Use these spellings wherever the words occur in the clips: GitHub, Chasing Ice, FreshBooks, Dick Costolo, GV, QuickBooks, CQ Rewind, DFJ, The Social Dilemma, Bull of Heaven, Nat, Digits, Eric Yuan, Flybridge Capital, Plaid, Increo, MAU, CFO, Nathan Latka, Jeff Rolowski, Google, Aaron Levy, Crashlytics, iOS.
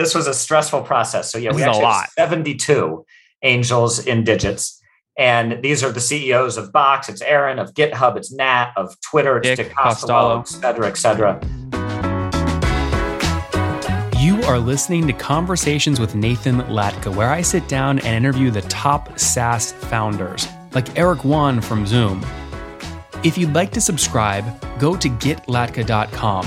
this was a stressful process. So yeah, we actually have 72 angels in Digits. And these are the CEOs of Box. It's Aaron, of GitHub. It's Nat, of Twitter. It's Dick Costolo, et cetera, et cetera. You are listening to Conversations with Nathan Latka, where I sit down and interview the top SaaS founders, like Eric Yuan from Zoom. If you'd like to subscribe, go to GetLatka.com.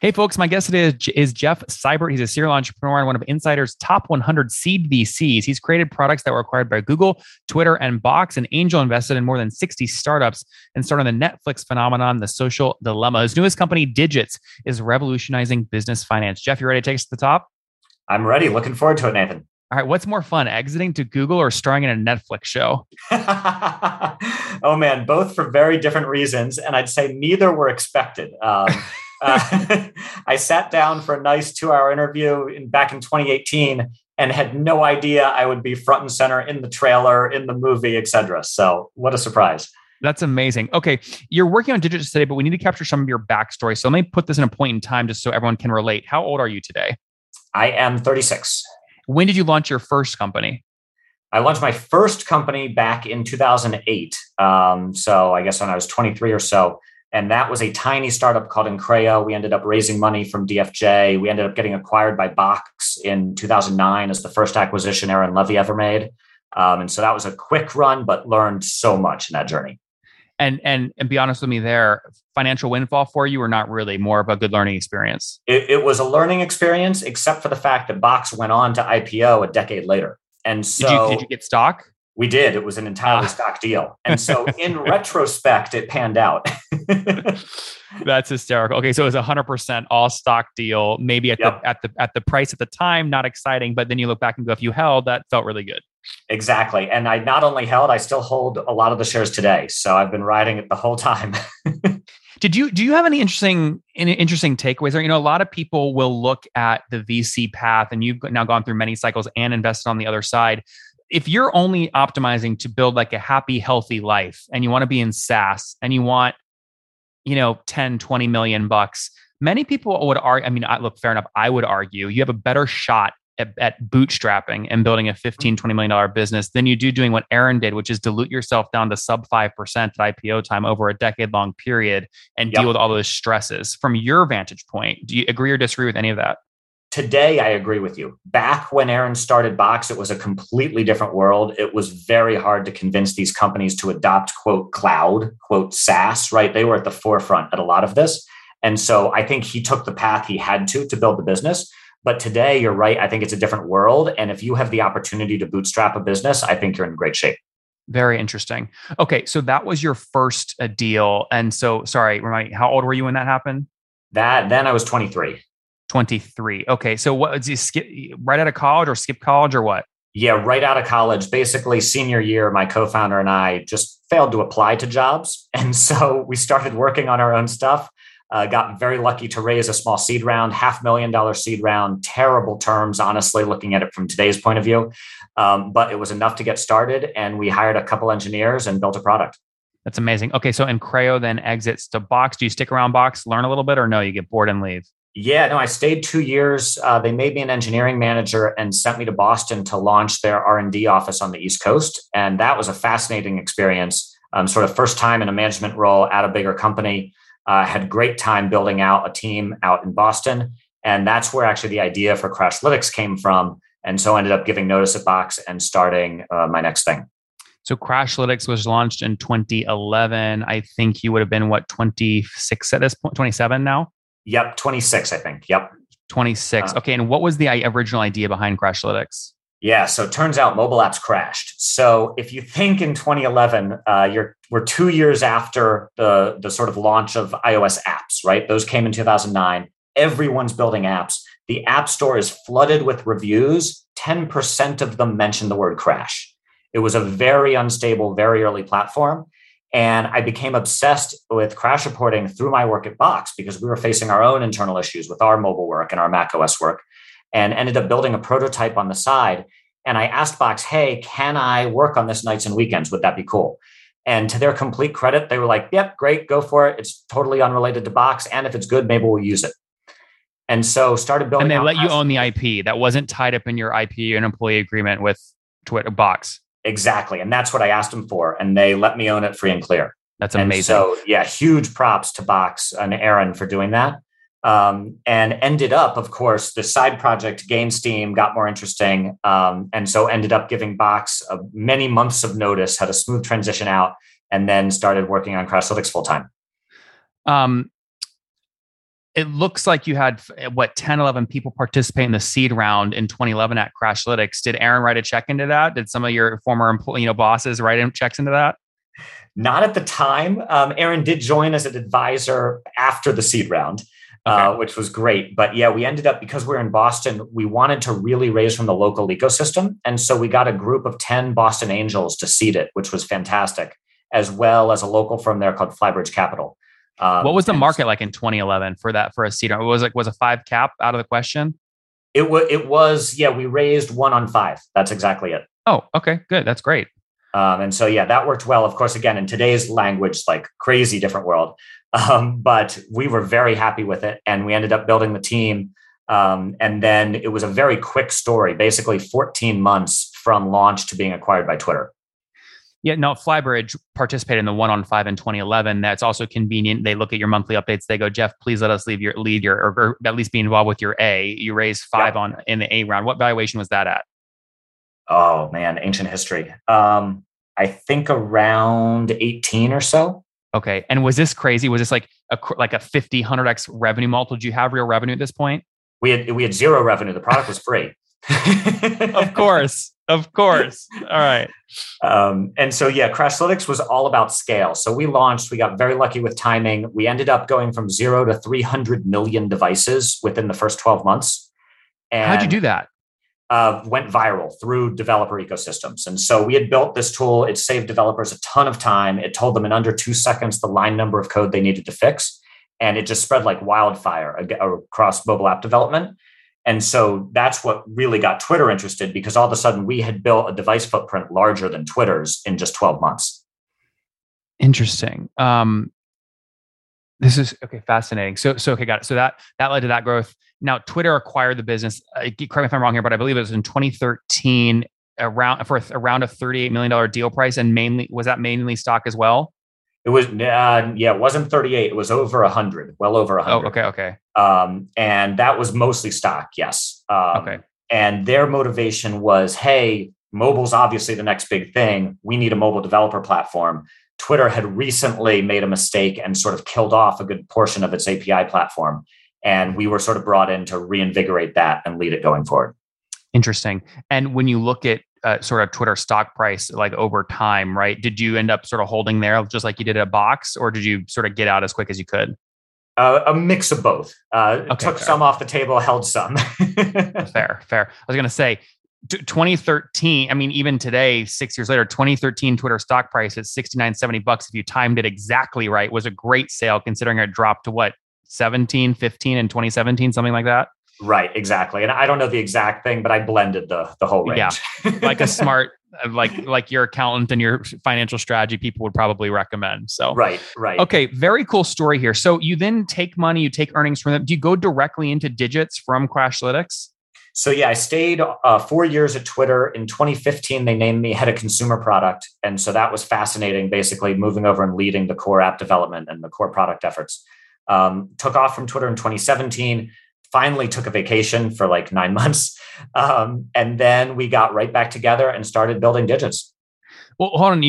Hey folks, my guest today is Jeff Seibert. He's a serial entrepreneur and one of Insider's top 100 seed VCs. He's created products that were acquired by Google, Twitter, and Box, and angel invested in more than 60 startups and started the Netflix phenomenon, The Social Dilemma. His newest company, Digits, is revolutionizing business finance. Jeff, you ready to take us to the top? I'm ready. Looking forward to it, Nathan. All right, what's more fun, exiting to Google or starring in a Netflix show? Oh man, both for very different reasons. And I'd say neither were expected. I sat down for a nice 2-hour interview back in 2018 and had no idea I would be front and center in the trailer, in the movie, et cetera. So what a surprise. That's amazing. Okay. You're working on Digits today, but we need to capture some of your backstory. So let me put this in a point in time just so everyone can relate. How old are you today? I am 36. When did you launch your first company? I launched my first company back in 2008. So I guess when I was 23 or so. And that was a tiny startup called Increo. We ended up raising money from DFJ. We ended up getting acquired by Box in 2009 as the first acquisition Aaron Levy ever made. And so that was a quick run, but learned so much in that journey. And be honest with me there, financial windfall for you or not really, more of a good learning experience? It was a learning experience, except for the fact that Box went on to IPO a decade later. And so did you get stock? We did. It was an entirely stock deal. And so in retrospect, it panned out. That's hysterical. Okay. So it was 100% all stock deal, maybe at the price at the time, not exciting, but then you look back and go, if you held, that felt really good. Exactly. And I not only held, I still hold a lot of the shares today. So I've been riding it the whole time. Do you have any interesting takeaways? Or, you know, a lot of people will look at the VC path, and you've now gone through many cycles and invested on the other side. If you're only optimizing to build like a happy, healthy life, and you want to be in SaaS, and you want, you know, 10, 20 million bucks, many people would argue, I mean, look, fair enough, I would argue you have a better shot at bootstrapping and building a $15, $20 million business than you do doing what Aaron did, which is dilute yourself down to sub 5% at IPO time over a decade-long period and deal with all those stresses. From your vantage point, do you agree or disagree with any of that? Today, I agree with you. Back when Aaron started Box, it was a completely different world. It was very hard to convince these companies to adopt, quote, cloud, quote, SaaS, right? They were at the forefront at a lot of this. And so I think he took the path he had to build the business. But today, you're right. I think it's a different world. And if you have the opportunity to bootstrap a business, I think you're in great shape. Very interesting. Okay. So that was your first deal. And so, sorry, remind me, how old were you when that happened? Then I was 23. 23. Okay. So what did you skip right out of college or skip college or what? Yeah. Right out of college, basically senior year, my co-founder and I just failed to apply to jobs. And so we started working on our own stuff, got very lucky to raise a small seed round, $500,000 seed round, terrible terms, honestly, looking at it from today's point of view. But it was enough to get started. And we hired a couple engineers and built a product. That's amazing. Okay. So Increo then exits to Box. Do you stick around Box, learn a little bit, or no, you get bored and leave? Yeah, no, I stayed 2 years. They made me an engineering manager and sent me to Boston to launch their R&D office on the East Coast. And that was a fascinating experience. Sort of first time in a management role at a bigger company. Had great time building out a team out in Boston. And that's where actually the idea for Crashlytics came from. And so I ended up giving notice at Box and starting my next thing. So Crashlytics was launched in 2011. I think you would have been, 26 at this point, 27 now? Yep. 26, I think. Yep. 26. Okay. And what was the original idea behind Crashlytics? Yeah. So it turns out mobile apps crashed. So if you think in 2011, we're 2 years after the sort of launch of iOS apps, right? Those came in 2009. Everyone's building apps. The App Store is flooded with reviews. 10% of them mention the word crash. It was a very unstable, very early platform. And I became obsessed with crash reporting through my work at Box because we were facing our own internal issues with our mobile work and our macOS work, and ended up building a prototype on the side. And I asked Box, hey, can I work on this nights and weekends? Would that be cool? And to their complete credit, they were like, yep, great, go for it. It's totally unrelated to Box. And if it's good, maybe we'll use it. And so started building. And they let you own the IP. That wasn't tied up in your IP and employee agreement with Twitter Box. Exactly. And that's what I asked them for. And they let me own it free and clear. That's amazing. And so yeah, huge props to Box and Aaron for doing that. And ended up, of course, the side project Games Team got more interesting. And so ended up giving Box many months of notice, had a smooth transition out, and then started working on Crashlytics full time. It looks like you had, what, 10, 11 people participate in the seed round in 2011 at Crashlytics. Did Aaron write a check into that? Did some of your former bosses write in checks into that? Not at the time. Aaron did join as an advisor after the seed round. Okay. Which was great. But yeah, we ended up, because we're in Boston, we wanted to really raise from the local ecosystem. And so we got a group of 10 Boston angels to seed it, which was fantastic, as well as a local firm there called Flybridge Capital. What was the market like in 2011 for that, for a seed? Was a 5 cap out of the question? It was, yeah, we raised 1 on 5. That's exactly it. Oh, okay, good. That's great. And so, yeah, that worked well. Of course, again, in today's language, like crazy different world. But we were very happy with it, and we ended up building the team. And then it was a very quick story, basically 14 months from launch to being acquired by Twitter. Yeah, no, Flybridge participated in the 1 on 5 in 2011. That's also convenient. They look at your monthly updates. They go, Jeff, please let us lead your, or at least be involved with your A. You raised $5 in the A round. What valuation was that at? Oh man, ancient history. I think around 18 or so. Okay. And was this crazy? Was this like a 50, 100x revenue multiple? Did you have real revenue at this point? We had zero revenue. The product was free. Of course. All right. And so yeah, Crashlytics was all about scale. So we launched, we got very lucky with timing. We ended up going from 0 to 300 million devices within the first 12 months. And how'd you do that? Went viral through developer ecosystems. And so we had built this tool. It saved developers a ton of time. It told them in under 2 seconds the line number of code they needed to fix. And it just spread like wildfire across mobile app development. And so that's what really got Twitter interested, because all of a sudden we had built a device footprint larger than Twitter's in just 12 months. Interesting. This is okay. Fascinating. So okay, got it. So that led to that growth. Now, Twitter acquired the business. Correct me if I'm wrong here, but I believe it was in 2013, around a $38 million deal price, and mainly stock as well. It was it wasn't 38. It was over 100, well over 100. Oh, okay. And that was mostly stock, yes. Okay. And their motivation was, hey, mobile's obviously the next big thing. We need a mobile developer platform. Twitter had recently made a mistake and sort of killed off a good portion of its API platform. And we were sort of brought in to reinvigorate that and lead it going forward. Interesting. And when you look at sort of Twitter stock price, like over time, right? Did you end up sort of holding there just like you did at Box, or did you sort of get out as quick as you could? A mix of both. Took fair. Some off the table, held some. Fair. I was going to say, 2013, I mean, even today, 6 years later, 2013 Twitter stock price at $69.70, if you timed it exactly right, was a great sale, considering it dropped to what, 17, 15 in 2017, something like that. Right, exactly. And I don't know the exact thing, but I blended the whole range. Yeah, like a smart, like your accountant and your financial strategy people would probably recommend. So right. Okay, very cool story here. So you then take money, you take earnings from them. Do you go directly into Digits from Crashlytics? So yeah, I stayed 4 years at Twitter. In 2015, they named me head of consumer product. And so that was fascinating, basically moving over and leading the core app development and the core product efforts. Took off from Twitter in 2017, finally took a vacation for like 9 months. And then we got right back together and started building Digits. Well, hold on.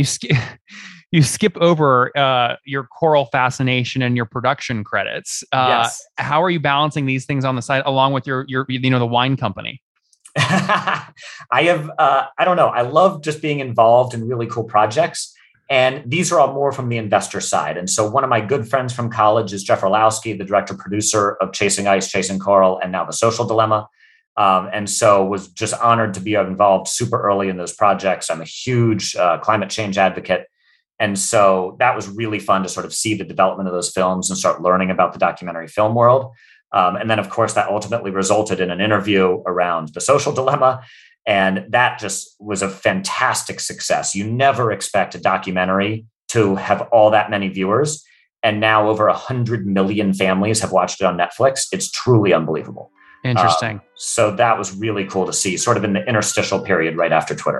You skip over your Coral fascination and your production credits. Yes. How are you balancing these things on the side along with your the wine company? I don't know. I love just being involved in really cool projects. And these are all more from the investor side. And so one of my good friends from college is Jeff Rolowski, the director producer of Chasing Ice, Chasing Coral, and now The Social Dilemma. And so was just honored to be involved super early in those projects. I'm a huge climate change advocate. And so that was really fun to sort of see the development of those films and start learning about the documentary film world. And then, of course, that ultimately resulted in an interview around The Social Dilemma. And that just was a fantastic success. You never expect a documentary to have all that many viewers. And now over 100 million families have watched it on Netflix. It's truly unbelievable. Interesting. So that was really cool to see, sort of in the interstitial period right after Twitter.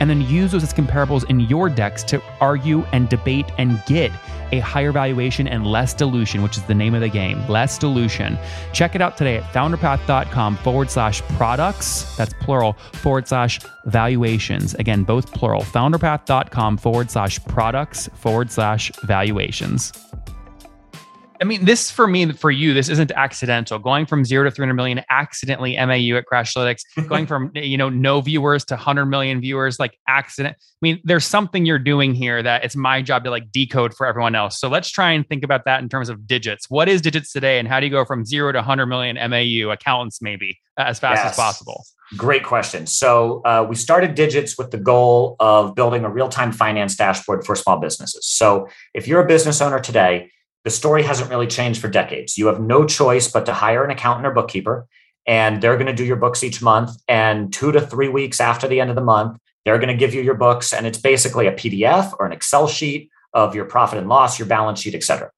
and then use those as comparables in your decks to argue and debate and get a higher valuation and less dilution, which is the name of the game, less dilution. Check it out today at founderpath.com/products, that's plural, /valuations. Again, both plural, founderpath.com/products/valuations. I mean, this for me, for you, this isn't accidental. Going from 0 to 300 million, accidentally MAU at Crashlytics, going from, no viewers to 100 million viewers, like accident. I mean, there's something you're doing here that it's my job to like decode for everyone else. So let's try and think about that in terms of Digits. What is Digits today? And how do you go from 0 to 100 million MAU accountants, maybe as fast as possible? Great question. So we started Digits with the goal of building a real-time finance dashboard for small businesses. So if you're a business owner today, the story hasn't really changed for decades. You have no choice but to hire an accountant or bookkeeper, and they're going to do your books each month. And 2 to 3 weeks after the end of the month, they're going to give you your books. And it's basically a PDF or an Excel sheet of your profit and loss, your balance sheet, et cetera.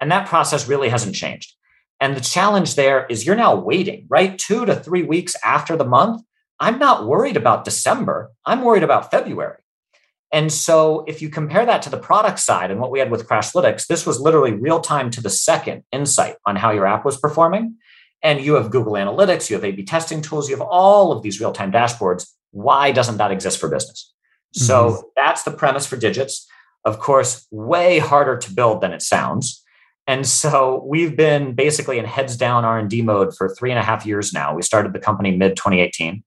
And that process really hasn't changed. And the challenge there is you're now waiting, right? 2 to 3 weeks after the month. I'm not worried about December. I'm worried about February. And so if you compare that to the product side and what we had with Crashlytics, this was literally real time to the second insight on how your app was performing. And you have Google Analytics, you have A/B testing tools, you have all of these real-time dashboards. Why doesn't that exist for business? Mm-hmm. So that's the premise for Digits. Of course, way harder to build than it sounds. And so we've been basically in heads down R&D mode for 3.5 years now. We started the company mid-2018.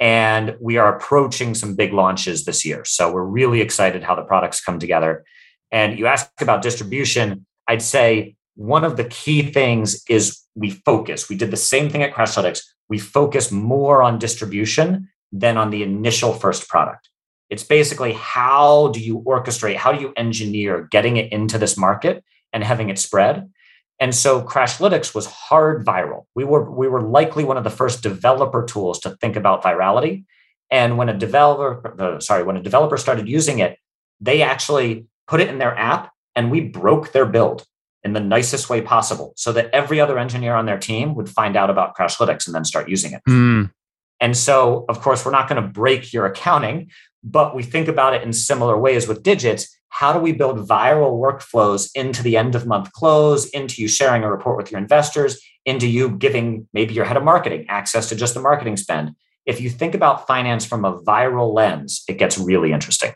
And we are approaching some big launches this year. So we're really excited how the products come together. And you asked about distribution. I'd say one of the key things is we focus. We did the same thing at Crashlytics. We focus more on distribution than on the initial first product. It's basically how do you orchestrate, how do you engineer getting it into this market and having it spread? And so Crashlytics was hard viral. We were likely one of the first developer tools to think about virality. And when a developer started using it, they actually put it in their app and we broke their build in the nicest way possible so that every other engineer on their team would find out about Crashlytics and then start using it. Mm. And so, of course, we're not going to break your accounting, but we think about it in similar ways with Digits. How do we build viral workflows into the end of month close, into you sharing a report with your investors, into you giving maybe your head of marketing access to just the marketing spend? If you think about finance from a viral lens, it gets really interesting.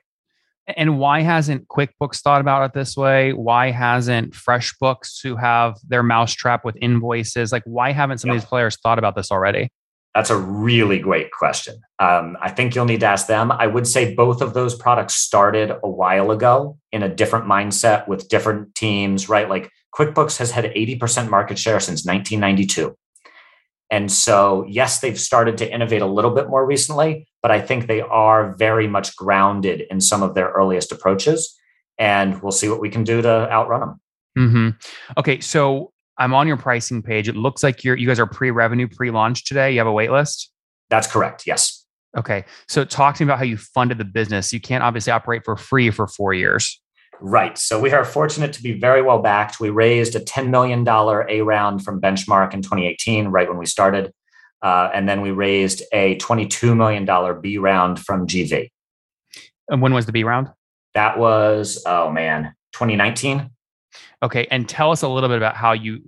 And why hasn't QuickBooks thought about it this way? Why hasn't FreshBooks, who have their mousetrap with invoices, like why haven't some of these players thought about this already? That's a really great question. I think you'll need to ask them. I would say both of those products started a while ago in a different mindset with different teams, right? Like QuickBooks has had 80% market share since 1992. And so, yes, they've started to innovate a little bit more recently, but I think they are very much grounded in some of their earliest approaches. And we'll see what we can do to outrun them. Mm-hmm. Okay, so I'm on your pricing page. It looks like you guys are pre-revenue, pre-launch today. You have a wait list? That's correct. Yes. Okay. So talk to me about how you funded the business. You can't obviously operate for free for 4 years. Right. So we are fortunate to be very well backed. We raised a $10 million A round from Benchmark in 2018, right when we started. And then we raised a $22 million B round from GV. And when was the B round? That was, 2019. Okay. And tell us a little bit about how you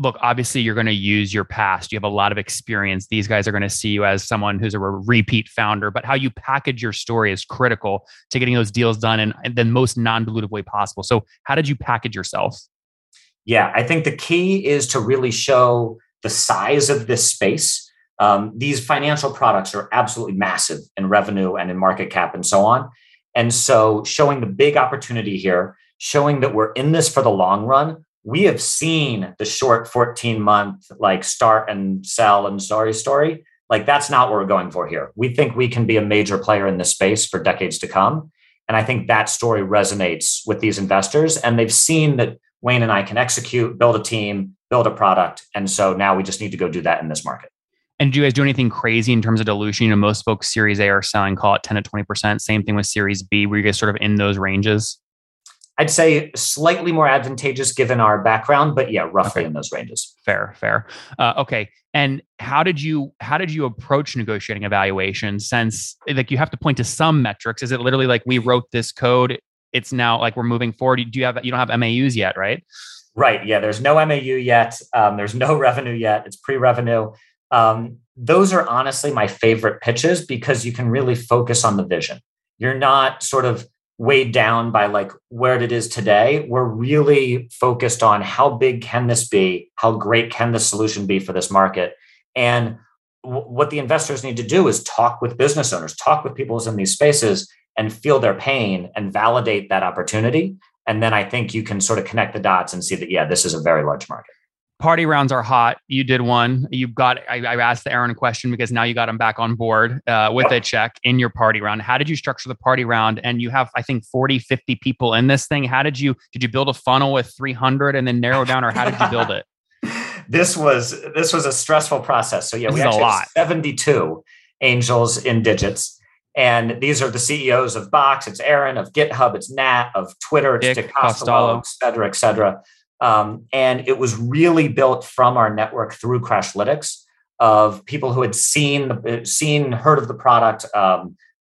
look, obviously you're going to use your past. You have a lot of experience. These guys are going to see you as someone who's a repeat founder, but how you package your story is critical to getting those deals done in the most non-dilutive way possible. So how did you package yourself? Yeah, I think the key is to really show the size of this space. These financial products are absolutely massive in revenue and in market cap and so on. And so showing the big opportunity here, showing that we're in this for the long run. We have seen the short 14-month like start and sell and sorry story. Like that's not what we're going for here. We think we can be a major player in this space for decades to come. And I think that story resonates with these investors. And they've seen that Wayne and I can execute, build a team, build a product. And so now we just need to go do that in this market. And do you guys do anything crazy in terms of dilution? You know, most folks Series A are selling, call it 10 to 20%. Same thing with Series B. Were you guys sort of in those ranges? I'd say slightly more advantageous given our background, but yeah, roughly in those ranges. Fair. Okay. And how did you approach negotiating evaluation? Since like you have to point to some metrics, is it literally like we wrote this code? It's now like we're moving forward. You don't have MAUs yet, right? Right. Yeah. There's no MAU yet. There's no revenue yet. It's pre-revenue. Those are honestly my favorite pitches because you can really focus on the vision. You're not sort of weighed down by like where it is today. We're really focused on how big can this be? How great can the solution be for this market? And what the investors need to do is talk with business owners, talk with people in these spaces and feel their pain and validate that opportunity. And then I think you can sort of connect the dots and see that, yeah, this is a very large market. Party rounds are hot. You did one. I asked the Aaron question because now you got him back on board with a check in your party round. How did you structure the party round? And you have, I think, 40, 50 people in this thing. How did you build a funnel with 300 and then narrow down, or how did you build it? This was a stressful process. So yeah, we actually have 72 angels in Digits. And these are the CEOs of Box. It's Aaron, of GitHub. It's Nat, of Twitter. It's Dick Costolo, et cetera, et cetera. And it was really built from our network through Crashlytics of people who had heard of the product,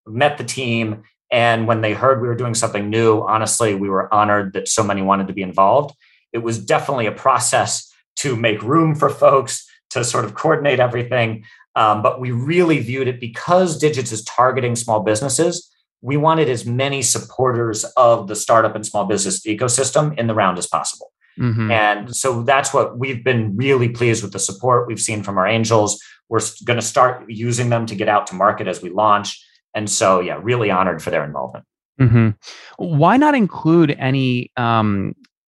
met the team. And when they heard we were doing something new, honestly, we were honored that so many wanted to be involved. It was definitely a process to make room for folks, to sort of coordinate everything. But we really viewed it because Digits is targeting small businesses. We wanted as many supporters of the startup and small business ecosystem in the round as possible. Mm-hmm. And so that's what we've been really pleased with the support we've seen from our angels. We're going to start using them to get out to market as we launch. And so, yeah, really honored for their involvement. Mm-hmm. Why not include any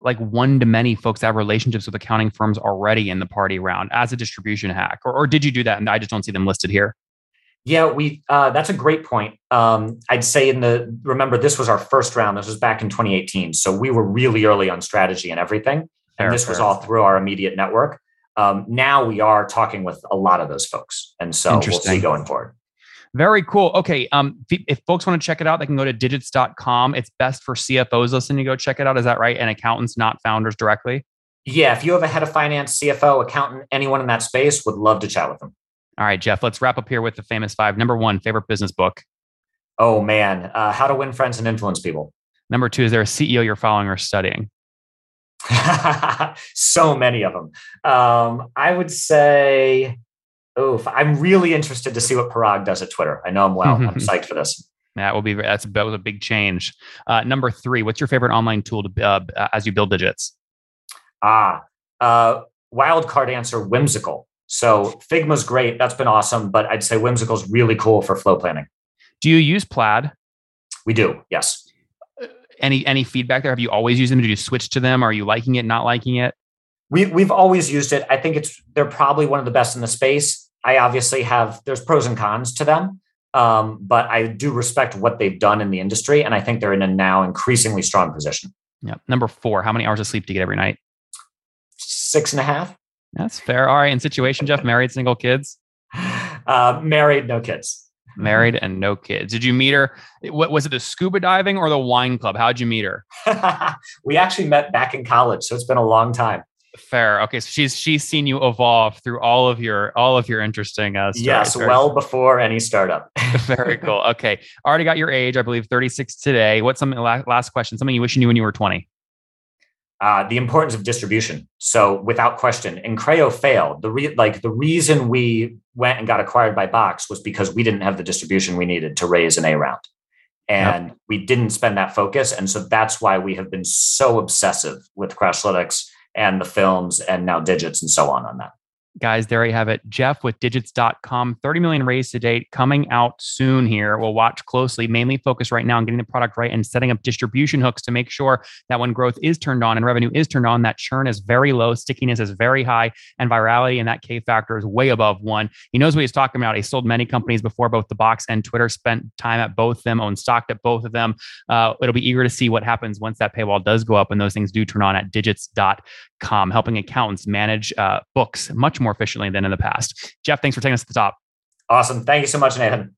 like one-to-many folks that have relationships with accounting firms already in the party round as a distribution hack? Or did you do that? And I just don't see them listed here. Yeah, that's a great point. I'd say remember, this was our first round. This was back in 2018. So we were really early on strategy and everything. This was all through our immediate network. Now we are talking with a lot of those folks. And so we'll see going forward. Very cool. Okay. If folks want to check it out, they can go to digits.com. It's best for CFOs listening to go check it out. Is that right? And accountants, not founders directly. Yeah. If you have a head of finance, CFO, accountant, anyone in that space would love to chat with them. All right, Jeff, let's wrap up here with the famous five. Number one, favorite business book? Oh, man. How to Win Friends and Influence People. Number two, is there a CEO you're following or studying? So many of them. I would say, I'm really interested to see what Parag does at Twitter. I know him well. I'm psyched for this. That was a big change. Number three, what's your favorite online tool to as you build Digits? Wildcard answer, Whimsical. So Figma's great. That's been awesome. But I'd say Whimsical's really cool for flow planning. Do you use Plaid? We do. Yes. Any feedback there? Have you always used them? Did you switch to them? Are you liking it, not liking it? We've always used it. I think they're probably one of the best in the space. I obviously there's pros and cons to them. But I do respect what they've done in the industry. And I think they're in a now increasingly strong position. Yeah. Number four, how many hours of sleep do you get every night? 6.5. That's fair. All right. And situation, Jeff, married, single, kids? Married, no kids. Married and no kids. Did you meet her? Was it the scuba diving or the wine club? How'd you meet her? We actually met back in college. So it's been a long time. Fair. Okay. So she's seen you evolve through all of your interesting stories. Yes. Well before any startup. Very cool. Okay. Already got your age, I believe 36 today. What's something, last question, something you wish you knew when you were 20? The importance of distribution. So without question, Increo failed. The reason we went and got acquired by Box was because we didn't have the distribution we needed to raise an A round. And we didn't spend that focus. And so that's why we have been so obsessive with Crashlytics and the films and now Digits and so on that. Guys, there you have it. Jeff with Digits.com, 30 million raised to date, coming out soon here. We'll watch closely, mainly focus right now on getting the product right and setting up distribution hooks to make sure that when growth is turned on and revenue is turned on, that churn is very low, stickiness is very high, and virality and that K factor is way above one. He knows what he's talking about. He sold many companies before, both the Box and Twitter, spent time at both of them, owned stock at both of them. It'll be eager to see what happens once that paywall does go up and those things do turn on at Digits.com, helping accountants manage books much more efficiently than in the past. Jeff, thanks for taking us to the top. Awesome. Thank you so much, Nathan.